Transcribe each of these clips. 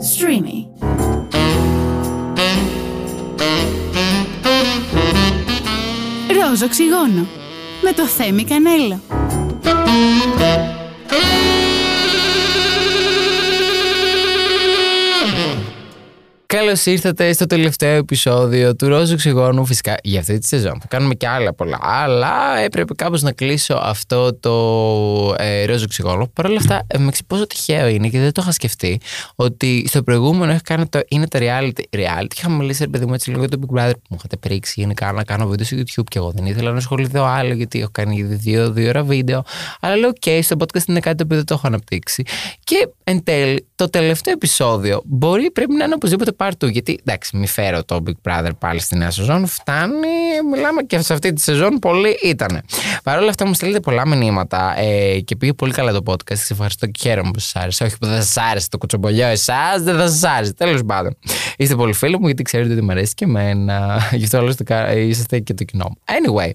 Streamy. Ροζ οξυγόνο με το Θέμη Κανέλο. Καλώς ήρθατε στο τελευταίο επεισόδιο του Ροζ Οξυγόνου, φυσικά για αυτή τη σεζόν. Θα κάνουμε και άλλα πολλά, αλλά έπρεπε κάπως να κλείσω αυτό το Ροζ Οξυγόνο. Παρ' όλα αυτά, με πόσο τυχαίο είναι και δεν το είχα σκεφτεί ότι στο προηγούμενο είχα κάνει είναι τα reality. Είχα μιλήσει, ρε παιδί μου, έτσι λίγο για το Big Brother που μου είχατε πρίξει γενικά να κάνω βίντεο στο YouTube και εγώ δεν ήθελα να ασχοληθώ άλλο γιατί έχω κάνει δύο ώρα βίντεο. Αλλά λέω, OK, στο podcast είναι κάτι το οποίο δεν το έχω αναπτύξει. Και εν τέλει, το τελευταίο επεισόδιο πρέπει να είναι οπωσδήποτε Του, γιατί εντάξει, μη φέρω το Big Brother πάλι στη νέα σεζόν. Φτάνει, μιλάμε και σε αυτή τη σεζόν. Πολύ ήτανε. Παρ' όλα αυτά, μου στείλετε πολλά μηνύματα και πήγε πολύ καλά το podcast. Σας ευχαριστώ και χαίρομαι που σας άρεσε. Όχι που δεν σας άρεσε το κουτσομπολιό, εσάς δεν θα σας άρεσε. Τέλος πάντων, είστε πολύ φίλοι μου γιατί ξέρετε ότι μου αρέσει και εμένα. Γι' αυτό άλλωστε είσαστε και το κοινό μου. Anyway,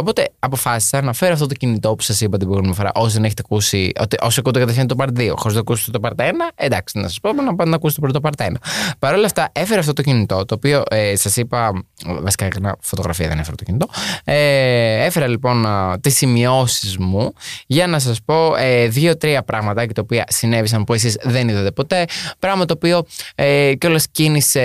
οπότε αποφάσισα να φέρω αυτό το κινητό που σας είπα την προηγούμενη φορά. Όσοι δεν έχετε ακούσει, όσοι ακούτε κατευθείαν το Part 2, χωρίς να ακούσετε το Part 1, εντάξει, να σας πω να πάτε να ακούσετε το Part 1. Παρ' όλα αυτά, έφερα αυτό το κινητό, το οποίο σας είπα. Βασικά, έκανα φωτογραφία, δεν έφερα το κινητό. Έφερα λοιπόν τις σημειώσεις μου για να σας πω 2-3 πράγματα τα οποία συνέβησαν που εσείς δεν είδατε ποτέ. Πράγμα το οποίο κιόλας κίνησε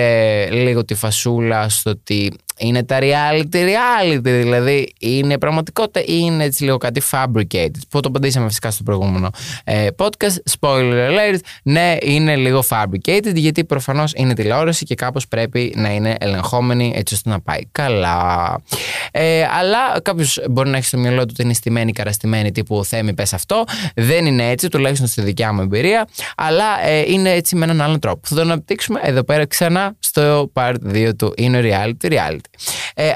λίγο τη φασούλα στο ότι είναι τα reality, δηλαδή είναι πραγματικότητα ή είναι έτσι λίγο κάτι fabricated, που το απαντήσαμε φυσικά στο προηγούμενο podcast. Spoiler alert, ναι, είναι λίγο fabricated γιατί προφανώς είναι τηλεόραση και κάπως πρέπει να είναι ελεγχόμενη έτσι ώστε να πάει καλά. Αλλά κάποιος μπορεί να έχει στο μυαλό του ότι είναι στημένη, καραστημένη, τύπου Θέμη πες αυτό. Δεν είναι έτσι, τουλάχιστον στη δικιά μου εμπειρία, αλλά είναι έτσι με έναν άλλον τρόπο. Θα το αναπτύξουμε εδώ πέρα ξανά στο Part 2 του Είναι Reality.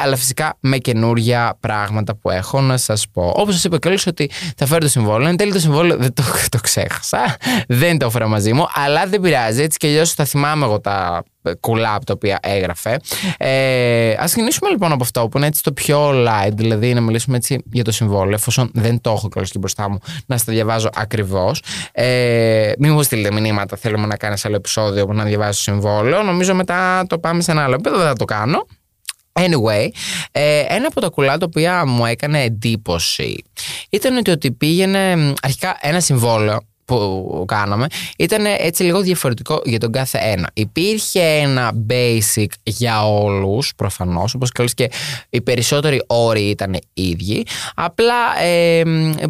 Αλλά φυσικά με καινούργια πράγματα που έχω να σας πω. Όπως σας είπα κιόλας ότι θα φέρω το συμβόλαιο. Εν τέλει το συμβόλαιο δεν το ξέχασα. Δεν το έφερα μαζί μου, αλλά δεν πειράζει. Έτσι κι αλλιώς θα θυμάμαι εγώ τα κουλά από τα οποία έγραφε. Ας ξεκινήσουμε λοιπόν από αυτό που είναι έτσι το πιο light, δηλαδή να μιλήσουμε έτσι για το συμβόλαιο, εφόσον δεν το έχω κιόλας και μπροστά μου να στα διαβάζω ακριβώς. Μην μου στείλετε μηνύματα, θέλουμε να κάνεις άλλο επεισόδιο που να διαβάζεις το συμβόλαιο. Νομίζω μετά το πάμε σε ένα άλλο επίπεδο, δεν θα το κάνω. Anyway, ένα από τα κουλά τα οποία μου έκανε εντύπωση ήταν ότι πήγαινε αρχικά ένα συμβόλαιο που κάναμε, ήταν έτσι λίγο διαφορετικό για τον κάθε ένα. Υπήρχε ένα basic για όλους, προφανώς, όπως και όλες και οι περισσότεροι όροι ήταν ίδιοι. Απλά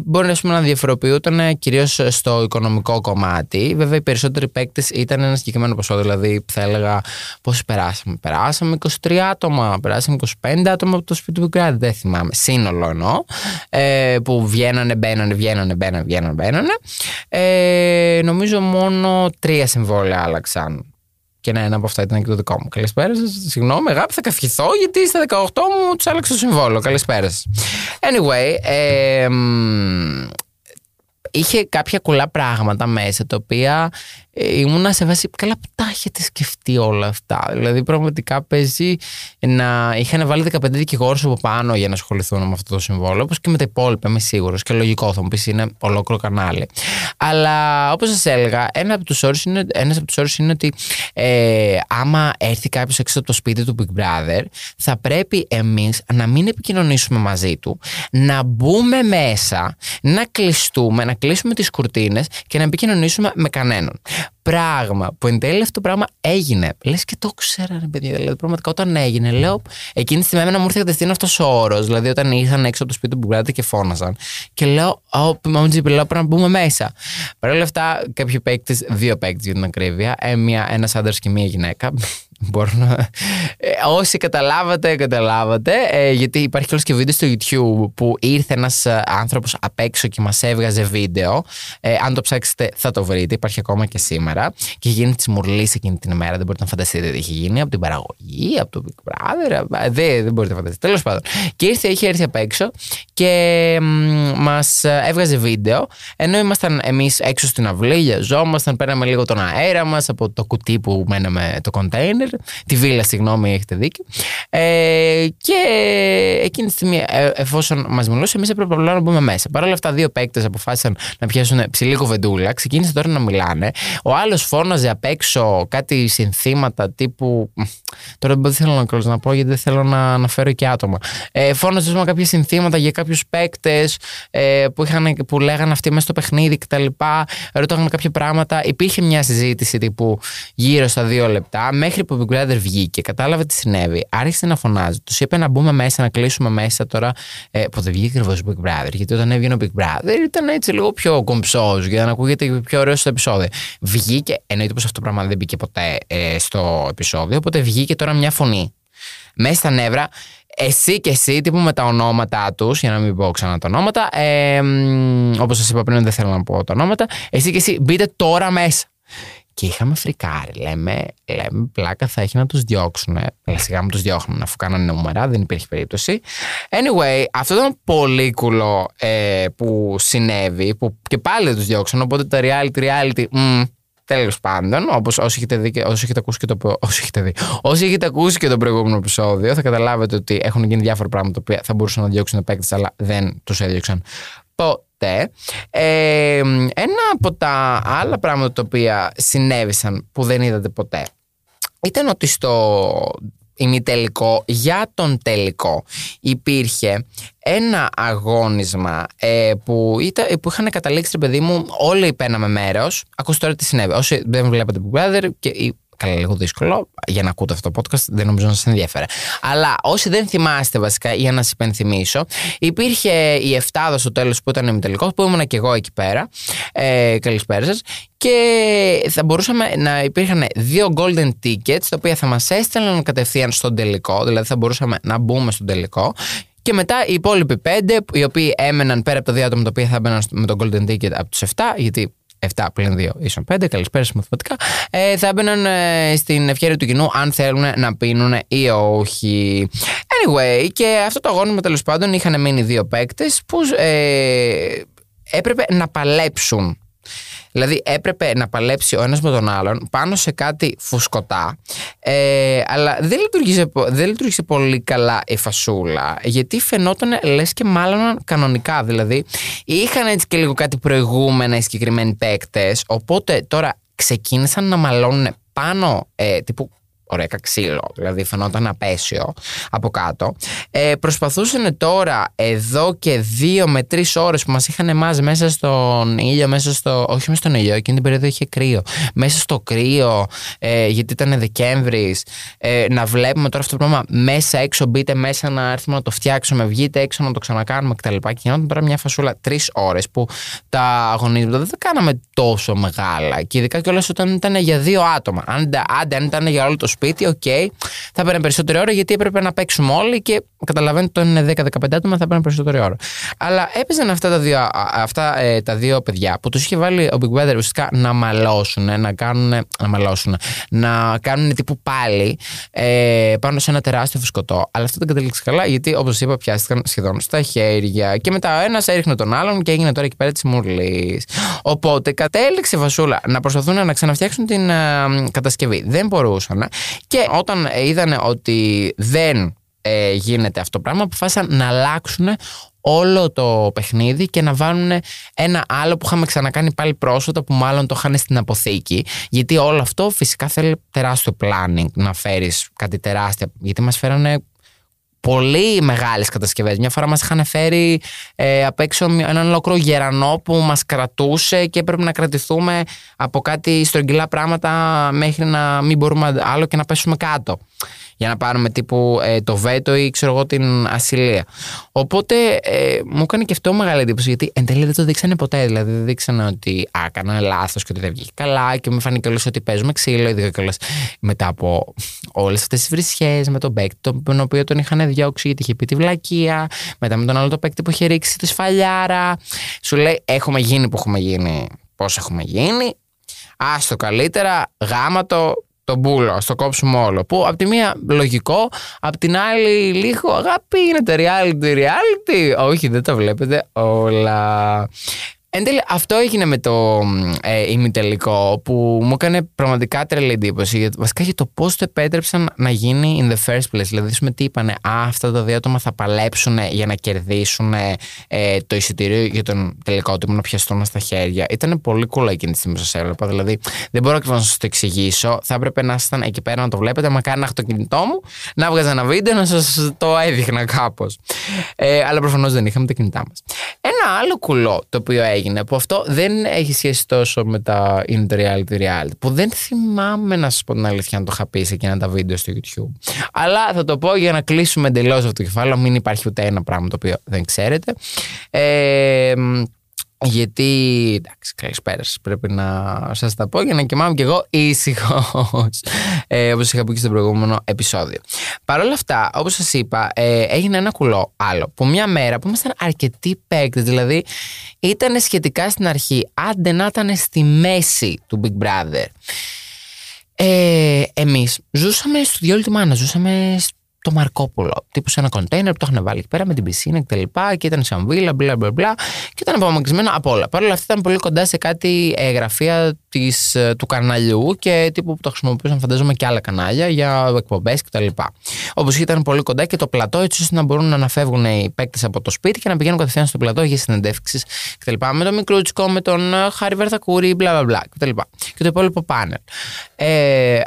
μπορεί να, πούμε, να διαφοροποιούνταν κυρίως στο οικονομικό κομμάτι. Βέβαια, οι περισσότεροι παίκτες ήταν ένα συγκεκριμένο ποσό. Δηλαδή, θα έλεγα πόσοι περάσαμε. Περάσαμε 23 άτομα, περάσαμε 25 άτομα από το σπίτι του Big Brother. Δεν θυμάμαι. Σύνολο εννοώ. Που βγαίνανε, μπαίνανε. Νομίζω μόνο 3 συμβόλαια άλλαξαν. Και ένα από αυτά ήταν και το δικό μου. Καλησπέρα σας. Συγγνώμη, αγάπη, θα καυχηθώ γιατί στα 18 μου τους άλλαξε το συμβόλαιο. Καλησπέρα σας. Anyway, είχε κάποια κουλά πράγματα μέσα τα οποία ήμουνα σε βάση. Καλά, που τα έχετε σκεφτεί όλα αυτά. Δηλαδή, πραγματικά παίζει να είχαν βάλει 15 δικηγόρους από πάνω για να ασχοληθούν με αυτό το συμβόλαιο, όπως και με τα υπόλοιπα, είμαι σίγουρος. Και λογικό, θα μου πεις, είναι ολόκληρο κανάλι. Αλλά όπως σας έλεγα, ένας από τους όρους είναι ότι άμα έρθει κάποιος έξω από το σπίτι του Big Brother, θα πρέπει εμείς να μην επικοινωνήσουμε μαζί του, να μπούμε μέσα, να κλειστούμε, να κλείσουμε τις κουρτίνες και να επικοινωνήσουμε με κανέναν. Πράγμα που εν τέλει αυτό το πράγμα έγινε. Λες και το ξέρανε, παιδιά. Δηλαδή, πραγματικά όταν έγινε, λέω, εκείνη τη στιγμή μου ήρθε κατευθείαν αυτός ο όρος. Δηλαδή, όταν ήρθαν έξω από το σπίτι του Big Brother και φώναζαν. Και λέω, πρέπει να μπούμε μέσα. Παρ' όλα αυτά, κάποιοι παίκτες, 2 παίκτες για την ακρίβεια, ένας άντρας και μία γυναίκα. Όσοι καταλάβατε, γιατί υπάρχει κιόλας και βίντεο στο YouTube που ήρθε ένας άνθρωπος απ' έξω και μας έβγαζε βίντεο. Αν το ψάξετε θα το βρείτε, υπάρχει ακόμα και σήμερα. Και γίνει της μουρλής εκείνη την ημέρα, δεν μπορείτε να φανταστείτε τι είχε γίνει από την παραγωγή, από το Big Brother, δεν μπορείτε να φανταστείτε. Τέλος πάντων, και είχε έρθει απ' έξω και μας έβγαζε βίντεο, ενώ ήμασταν εμείς έξω στην αυλή, γιαζόμασταν, παίρναμε λίγο τον αέρα μας από το κουτί που μέναμε, το κοντέινερ. Τη βίλα, συγγνώμη, έχετε δίκιο. Και εκείνη τη στιγμή, εφόσον μας μιλούσε, εμείς έπρεπε απλά να μπούμε μέσα. Παρ' όλα αυτά, 2 παίκτες αποφάσισαν να πιάσουν ψηλή κοβεντούλα. Ξεκίνησε τώρα να μιλάνε. Ο άλλος φώναζε απ' έξω κάτι συνθήματα τύπου. Τώρα δεν θέλω να πω γιατί δεν θέλω να αναφέρω και άτομα. Φώναζε με κάποια συνθήματα για κάποιους παίκτες που λέγανε αυτοί μέσα στο παιχνίδι κτλ. Ρώταγαν κάποια πράγματα. Υπήρχε μια συζήτηση τύπου γύρω στα 2 λεπτά, μέχρι που ο Big Brother βγήκε, κατάλαβε τι συνέβη, άρχισε να φωνάζει. Του είπε να μπούμε μέσα, να κλείσουμε μέσα τώρα. Που δεν βγήκε ακριβώς Big Brother, γιατί όταν έβγαινε ο Big Brother ήταν έτσι λίγο πιο κομψός για να ακούγεται πιο ωραίο στο επεισόδιο. Βγήκε, εννοείται πως αυτό το πράγμα δεν μπήκε ποτέ στο επεισόδιο, οπότε βγήκε τώρα μια φωνή. Μέσα στα νεύρα, εσύ και εσύ, τύπου με τα ονόματά τους, για να μην πω ξανά τα ονόματα, όπως σας είπα πριν, δεν θέλω να πω τα ονόματα, εσύ και εσύ μπείτε τώρα μέσα. Και είχαμε φρικάρει. Λέμε πλάκα θα έχει να τους διώξουν. Σιγά μου τους διώχνουν, αφού κάνανε νούμερα, δεν υπήρχε περίπτωση. Anyway, αυτό ήταν πολύκουλο που συνέβη, που και πάλι τους διώξαν. Οπότε τα reality, τέλος πάντων, όπως όσοι έχετε ακούσει και το προηγούμενο επεισόδιο, θα καταλάβετε ότι έχουν γίνει διάφορα πράγματα που θα μπορούσαν να διώξουν τα παίκτες, αλλά δεν τους έδιωξαν ποτέ. Ένα από τα άλλα πράγματα τα οποία συνέβησαν που δεν είδατε ποτέ ήταν ότι στο ημιτελικό, για τον τελικό, υπήρχε ένα αγώνισμα που είχαν καταλήξει, παιδί μου, όλοι παίρναμε μέρος. Ακούστε τώρα τι συνέβη. Όσοι δεν βλέπετε Big Brother, καλά, λίγο δύσκολο για να ακούτε αυτό το podcast, δεν νομίζω να σας ενδιαφέρε. Αλλά όσοι δεν θυμάστε, βασικά, για να σας υπενθυμίσω, υπήρχε η Εφτάδα στο τέλος που ήταν ημιτελικός, που ήμουν και εγώ εκεί πέρα. Καλησπέρα σας. Και θα μπορούσαμε να υπήρχαν 2 golden tickets, τα οποία θα μας έστελναν κατευθείαν στον τελικό, δηλαδή θα μπορούσαμε να μπούμε στον τελικό. Και μετά οι υπόλοιποι 5, οι οποίοι έμεναν πέρα από τα 2 άτομα τα οποία θα μπαίναν με τον golden ticket από τους 7, γιατί 7 πλην 2 ίσον 5, καλησπέρα στα μαθηματικά, θα μπαίνουν στην ευχέρεια του κοινού αν θέλουν να πίνουν ή όχι. Anyway, και αυτό το αγώνισμα, τέλος πάντων, είχαν μείνει 2 παίκτες που έπρεπε να παλέψουν. Δηλαδή έπρεπε να παλέψει ο ένας με τον άλλον πάνω σε κάτι φουσκωτά, αλλά δεν λειτουργήσε πολύ καλά η φασούλα, γιατί φαινόταν λες και μάλλον κανονικά. Δηλαδή είχαν έτσι και λίγο κάτι προηγούμενα οι συγκεκριμένοι παίκτες, οπότε τώρα ξεκίνησαν να μαλώνουν πάνω τύπου ωραία ξύλο, δηλαδή φαινόταν απέσιο από κάτω. Προσπαθούσαν τώρα εδώ και 2 με 3 ώρες που μας είχαν εμάς μέσα στον ήλιο, όχι μέσα στον ήλιο, εκείνη την περίοδο είχε κρύο, μέσα στο κρύο, γιατί ήταν Δεκέμβρης, να βλέπουμε τώρα αυτό το πράγμα μέσα έξω, μπείτε μέσα να έρθουμε να το φτιάξουμε, βγείτε έξω να το ξανακάνουμε κτλ. Και γινόταν τώρα μια φασούλα 3 ώρες που τα αγωνίζοντα δεν τα κάναμε τόσο μεγάλα, και ειδικά κιόλας όταν ήταν για 2 άτομα. Αν ήταν για όλο το σπίτι, okay, θα παίρνει περισσότερη ώρα, γιατί έπρεπε να παίξουμε όλοι και καταλαβαίνετε ότι είναι 10-15 άτομα, θα παίρνει περισσότερη ώρα. Αλλά έπαιζαν αυτά τα δύο παιδιά που τους είχε βάλει ο Big Brother ουσιαστικά να μαλώσουν, να κάνουν τύπου πάλι πάνω σε ένα τεράστιο φουσκωτό. Αλλά αυτό δεν κατέληξε καλά, γιατί όπως είπα πιάστηκαν σχεδόν στα χέρια και μετά ο ένας έριχνε τον άλλον και έγινε τώρα εκεί πέρα της μουρλής. Οπότε κατέληξε βασούλα να προσπαθούν να ξαναφτιάξουν την κατασκευή. Δεν μπορούσαν. Και όταν είδαν ότι δεν γίνεται αυτό το πράγμα, αποφάσισαν να αλλάξουν όλο το παιχνίδι και να βάλουν ένα άλλο που είχαμε ξανακάνει πάλι πρόσφατα, που μάλλον το είχαν στην αποθήκη, γιατί όλο αυτό φυσικά θέλει τεράστιο planning, να φέρεις κάτι τεράστια, γιατί μας φέρανε πολύ μεγάλες κατασκευές. Μια φορά μας είχαν φέρει απ' έξω έναν ολόκληρο γερανό που μας κρατούσε και έπρεπε να κρατηθούμε από κάτι στρογγυλά πράγματα μέχρι να μην μπορούμε άλλο και να πέσουμε κάτω, για να πάρουμε τύπου το βέτο ή ξέρω εγώ την ασυλία. Οπότε μου έκανε και αυτό μεγάλη εντύπωση, γιατί εν τέλει δεν το δείξανε ποτέ. Δηλαδή δεν δείξανε ότι έκανα λάθος και ότι δεν βγήκε καλά, και μου φάνηκε όλες ότι παίζουμε ξύλο, ειδικά κιόλας μετά από όλες αυτές τις βρισιές με τον παίκτη, τον οποίο τον είχαν διώξει γιατί είχε πει τη βλακεία, μετά με τον άλλο το παίκτη που είχε ρίξει τη σφαλιάρα. Σου λέει έχουμε γίνει που έχουμε γίνει, πώς έχουμε γίνει. Άστο καλύτερα, γάματο. Το μπούλο, στο κόψουμε όλο. Που από τη μία λογικό, από την άλλη λίγο αγάπη, είναι τα reality. Όχι, δεν τα βλέπετε όλα. Εν τέλει, αυτό έγινε με το ημιτελικό που μου έκανε πραγματικά τρελή εντύπωση. Βασικά για το πώς το επέτρεψαν να γίνει in the first place. Δηλαδή, με τι είπανε, αυτά τα δύο άτομα θα παλέψουν για να κερδίσουν το εισιτήριο για τον τελικό τύπο να πιαστούν στα χέρια. Ήταν πολύ cool εκείνη τη στιγμή που σας έβλεπα. Δηλαδή, δεν μπορώ ακριβώς να σας το εξηγήσω. Θα έπρεπε να ήσασταν εκεί πέρα να το βλέπετε. Μακάρι να έχω το κινητό μου, να βγάζα ένα βίντεο να σας το έδειχνα κάπως. Αλλά προφανώς δεν είχαμε τα κινητά μας. Ένα άλλο κουλό το οποίο έγινε, που αυτό δεν έχει σχέση τόσο με τα in the reality reality, που δεν θυμάμαι να σας πω την αλήθεια να το είχα πει σε εκείνα τα βίντεο στο YouTube. Αλλά θα το πω για να κλείσουμε εντελώς αυτό το κεφάλαιο, μην υπάρχει ούτε ένα πράγμα το οποίο δεν ξέρετε. Γιατί, εντάξει, καλησπέρα σας, πρέπει να σας τα πω για να κοιμάμαι κι εγώ ήσυχος, όπως είχα πει και στο προηγούμενο επεισόδιο. Παρ' όλα αυτά, όπως σας είπα, έγινε ένα κουλό άλλο, που μια μέρα που ήμασταν αρκετοί παίκτες, δηλαδή ήταν σχετικά στην αρχή, άντε να ήταν στη μέση του Big Brother. Εμείς ζούσαμε στο διόλου τη μάνα, ζούσαμε το Μαρκόπουλο, τύπου σε ένα κοντέινερ που το έχουν βάλει εκεί πέρα με την πισίνα και τα λοιπά, και ήταν σαν βίλα, μπλα μπλα μπλα, και ήταν απομακρυσμένο από όλα. Παρ' όλα αυτά ήταν πολύ κοντά σε κάτι γραφεία του καναλιού και τύπου που το χρησιμοποιούσαν, φαντάζομαι, και άλλα κανάλια για εκπομπές κτλ. Όπως ήταν πολύ κοντά και το πλατό, έτσι ώστε να μπορούν να αναφεύγουν οι παίκτες από το σπίτι και να πηγαίνουν κατευθείαν στο πλατό για συνεντεύξεις κτλ. Με τον Μικρούτσικο, με τον Χάρη Βερθακούρη, μπλα μπλα κτλ. Και το υπόλοιπο πάνελ.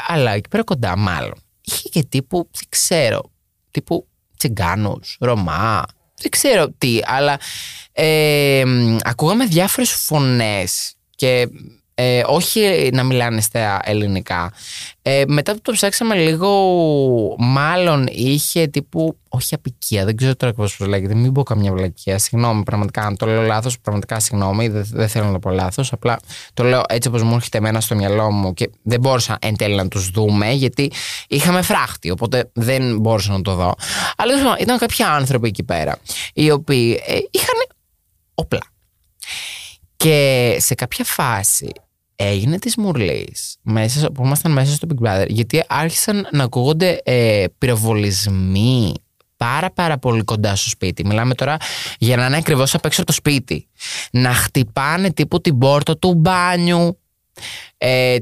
Αλλά εκεί πέρα κοντά, μάλλον. Είχε και τύπου, δεν ξέρω, τύπου Τσιγκάνους, Ρωμά, δεν ξέρω τι, αλλά ακούγαμε διάφορες φωνές και όχι να μιλάνε στα ελληνικά. Μετά που το ψάξαμε λίγο, μάλλον είχε τύπου, όχι απικία, δεν ξέρω τώρα ακριβώς πώς λέγεται, μην πω καμιά βλακία, συγγνώμη, πραγματικά αν το λέω λάθος, πραγματικά συγγνώμη, δεν θέλω να πω λάθος, απλά το λέω έτσι όπως μου έρχεται εμένα στο μυαλό μου και δεν μπόρεσα εν τέλει να τους δούμε γιατί είχαμε φράχτη, οπότε δεν μπόρεσα να το δω. Αλλά ήταν κάποιοι άνθρωποι εκεί πέρα, οι οποίοι είχαν όπλα. Και σε κάποια φάση έγινε της μουρλής που ήμασταν μέσα στο Big Brother, γιατί άρχισαν να ακούγονται πυροβολισμοί πάρα πολύ κοντά στο σπίτι. Μιλάμε τώρα για να είναι ακριβώς απ' έξω από το σπίτι. Να χτυπάνε τύπου την πόρτα του μπάνιου.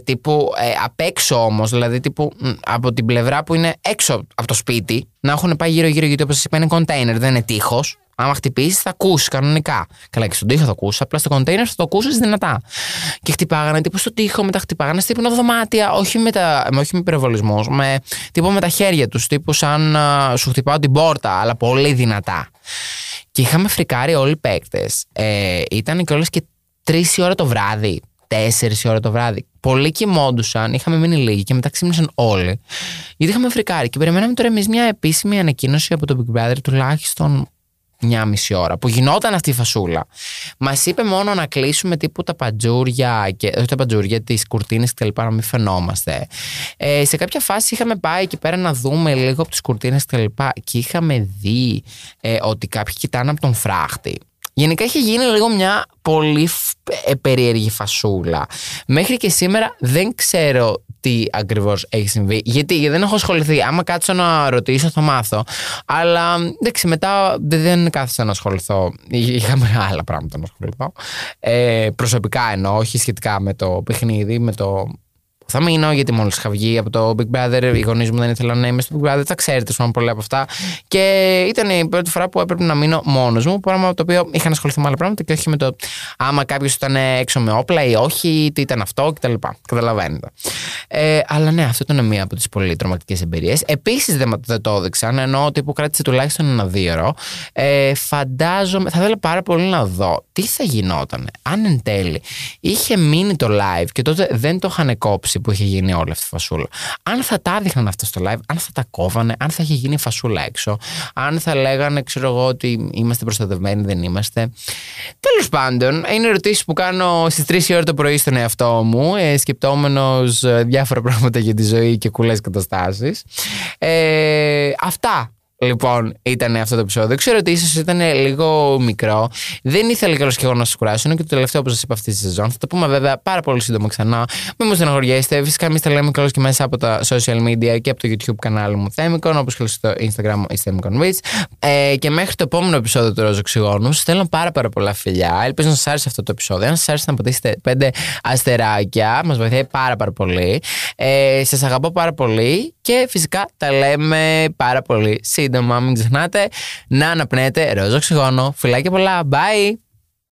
Τύπου απ' έξω όμως, δηλαδή τύπου από την πλευρά που είναι έξω από το σπίτι, να έχουν πάει γύρω-γύρω, γιατί όπως σας είπα είναι κοντέινερ, δεν είναι τείχος. Άμα χτυπήσεις θα ακούσεις κανονικά. Καλά, και στον τοίχο θα ακούσεις, απλά στο κοντέινερ θα το ακούσεις δυνατά. Και χτυπάγανε τύπου στο τοίχο, μετά χτυπάγανε στα υπνοδωμάτια, όχι με υπερβολισμούς, τύπου με τα χέρια τους, τύπου σαν σου χτυπάω την πόρτα, αλλά πολύ δυνατά. Και είχαμε φρικάρει όλοι οι παίκτες. Ήταν κιόλας και 3 η ώρα το βράδυ, 4 η ώρα το βράδυ. Πολλοί κοιμόντουσαν, είχαμε μείνει λίγοι και μετά ξύμνησαν όλοι. Γιατί είχαμε φρικάρει και περιμέναμε τώρα εμείς μια επίσημη ανακοίνωση από το Big Brother τουλάχιστον 1,5 ώρα που γινόταν αυτή η φασούλα. Μας είπε μόνο να κλείσουμε τύπου τα παντζούρια, όχι τα παντζούρια, τις κουρτίνες κτλ. Να μην φαινόμαστε. Σε κάποια φάση είχαμε πάει εκεί πέρα να δούμε λίγο από τις κουρτίνες κτλ. Και είχαμε δει ότι κάποιοι κοιτάνε από τον φράχτη. Γενικά είχε γίνει λίγο μια πολύ περίεργη φασούλα. Μέχρι και σήμερα δεν ξέρω τι ακριβώς έχει συμβεί. Γιατί δεν έχω ασχοληθεί. Άμα κάτσω να ρωτήσω θα μάθω. Αλλά εντάξει, μετά δεν κάθισα να ασχοληθώ. Είχαμε άλλα πράγματα να ασχοληθώ. Προσωπικά εννοώ, όχι σχετικά με το παιχνίδι, με το... Θα μείνω, γιατί μόλις είχα βγει από το Big Brother, οι γονείς μου δεν ήθελαν να είμαι στο Big Brother, θα ξέρετε σου πολλά από αυτά. Και ήταν η πρώτη φορά που έπρεπε να μείνω μόνος μου, πράγμα από το οποίο είχαν ασχοληθεί με άλλα πράγματα και όχι με το άμα κάποιος ήταν έξω με όπλα ή όχι, τι ήταν αυτό κτλ. Καταλαβαίνετε. Αλλά ναι, αυτό ήταν μία από τις πολύ τρομακτικές εμπειρίες. Επίσης δεν το έδειξαν, ενώ τύπου κράτησε τουλάχιστον 1-2 ώρες. Φαντάζομαι, θα ήθελα πάρα πολύ να δω τι θα γινόταν αν εν τέλει είχε μείνει το live και τότε δεν το είχαν κόψει που είχε γίνει όλη αυτή η φασούλα. Αν θα τα έδειχναν αυτά στο live, αν θα τα κόβανε, αν θα είχε γίνει φασούλα έξω, αν θα λέγανε, ξέρω εγώ, ότι είμαστε προστατευμένοι, δεν είμαστε. Τέλος πάντων, είναι ερωτήσεις που κάνω στις 3 η ώρα το πρωί στον εαυτό μου, σκεπτόμενος διάφορα πράγματα για τη ζωή και κουλές καταστάσεις. Αυτά. Λοιπόν, ήταν αυτό το επεισόδιο. Ξέρω ότι ίσως ήταν λίγο μικρό. Δεν ήθελα καλώς και εγώ να σας κουράσω. Είναι και το τελευταίο, όπως σας είπα, αυτή τη σεζόν. Θα το πούμε βέβαια πάρα πολύ σύντομα ξανά. Μην μου στεναχωριέστε. Φυσικά, εμείς τα λέμε καλώς και μέσα από τα social media και από το YouTube κανάλι μου Θέμικον, όπως και στο Instagram μου Θέμικον Beach. Και μέχρι το επόμενο επεισόδιο του Ροζοξυγόνου, σας θέλω πάρα πολλά φιλιά. Ελπίζω να σας άρεσε αυτό το επεισόδιο. Αν σας άρεσε, να πατήσετε 5 αστεράκια. Μας βοηθάει πάρα πολύ. Σας αγαπώ πάρα πολύ και φυσικά τα λέμε πάρα πολύ σύντομα. Μην ξεχνάτε να αναπνέετε ροζοξυγόνο. Φιλάκια πολλά. Bye!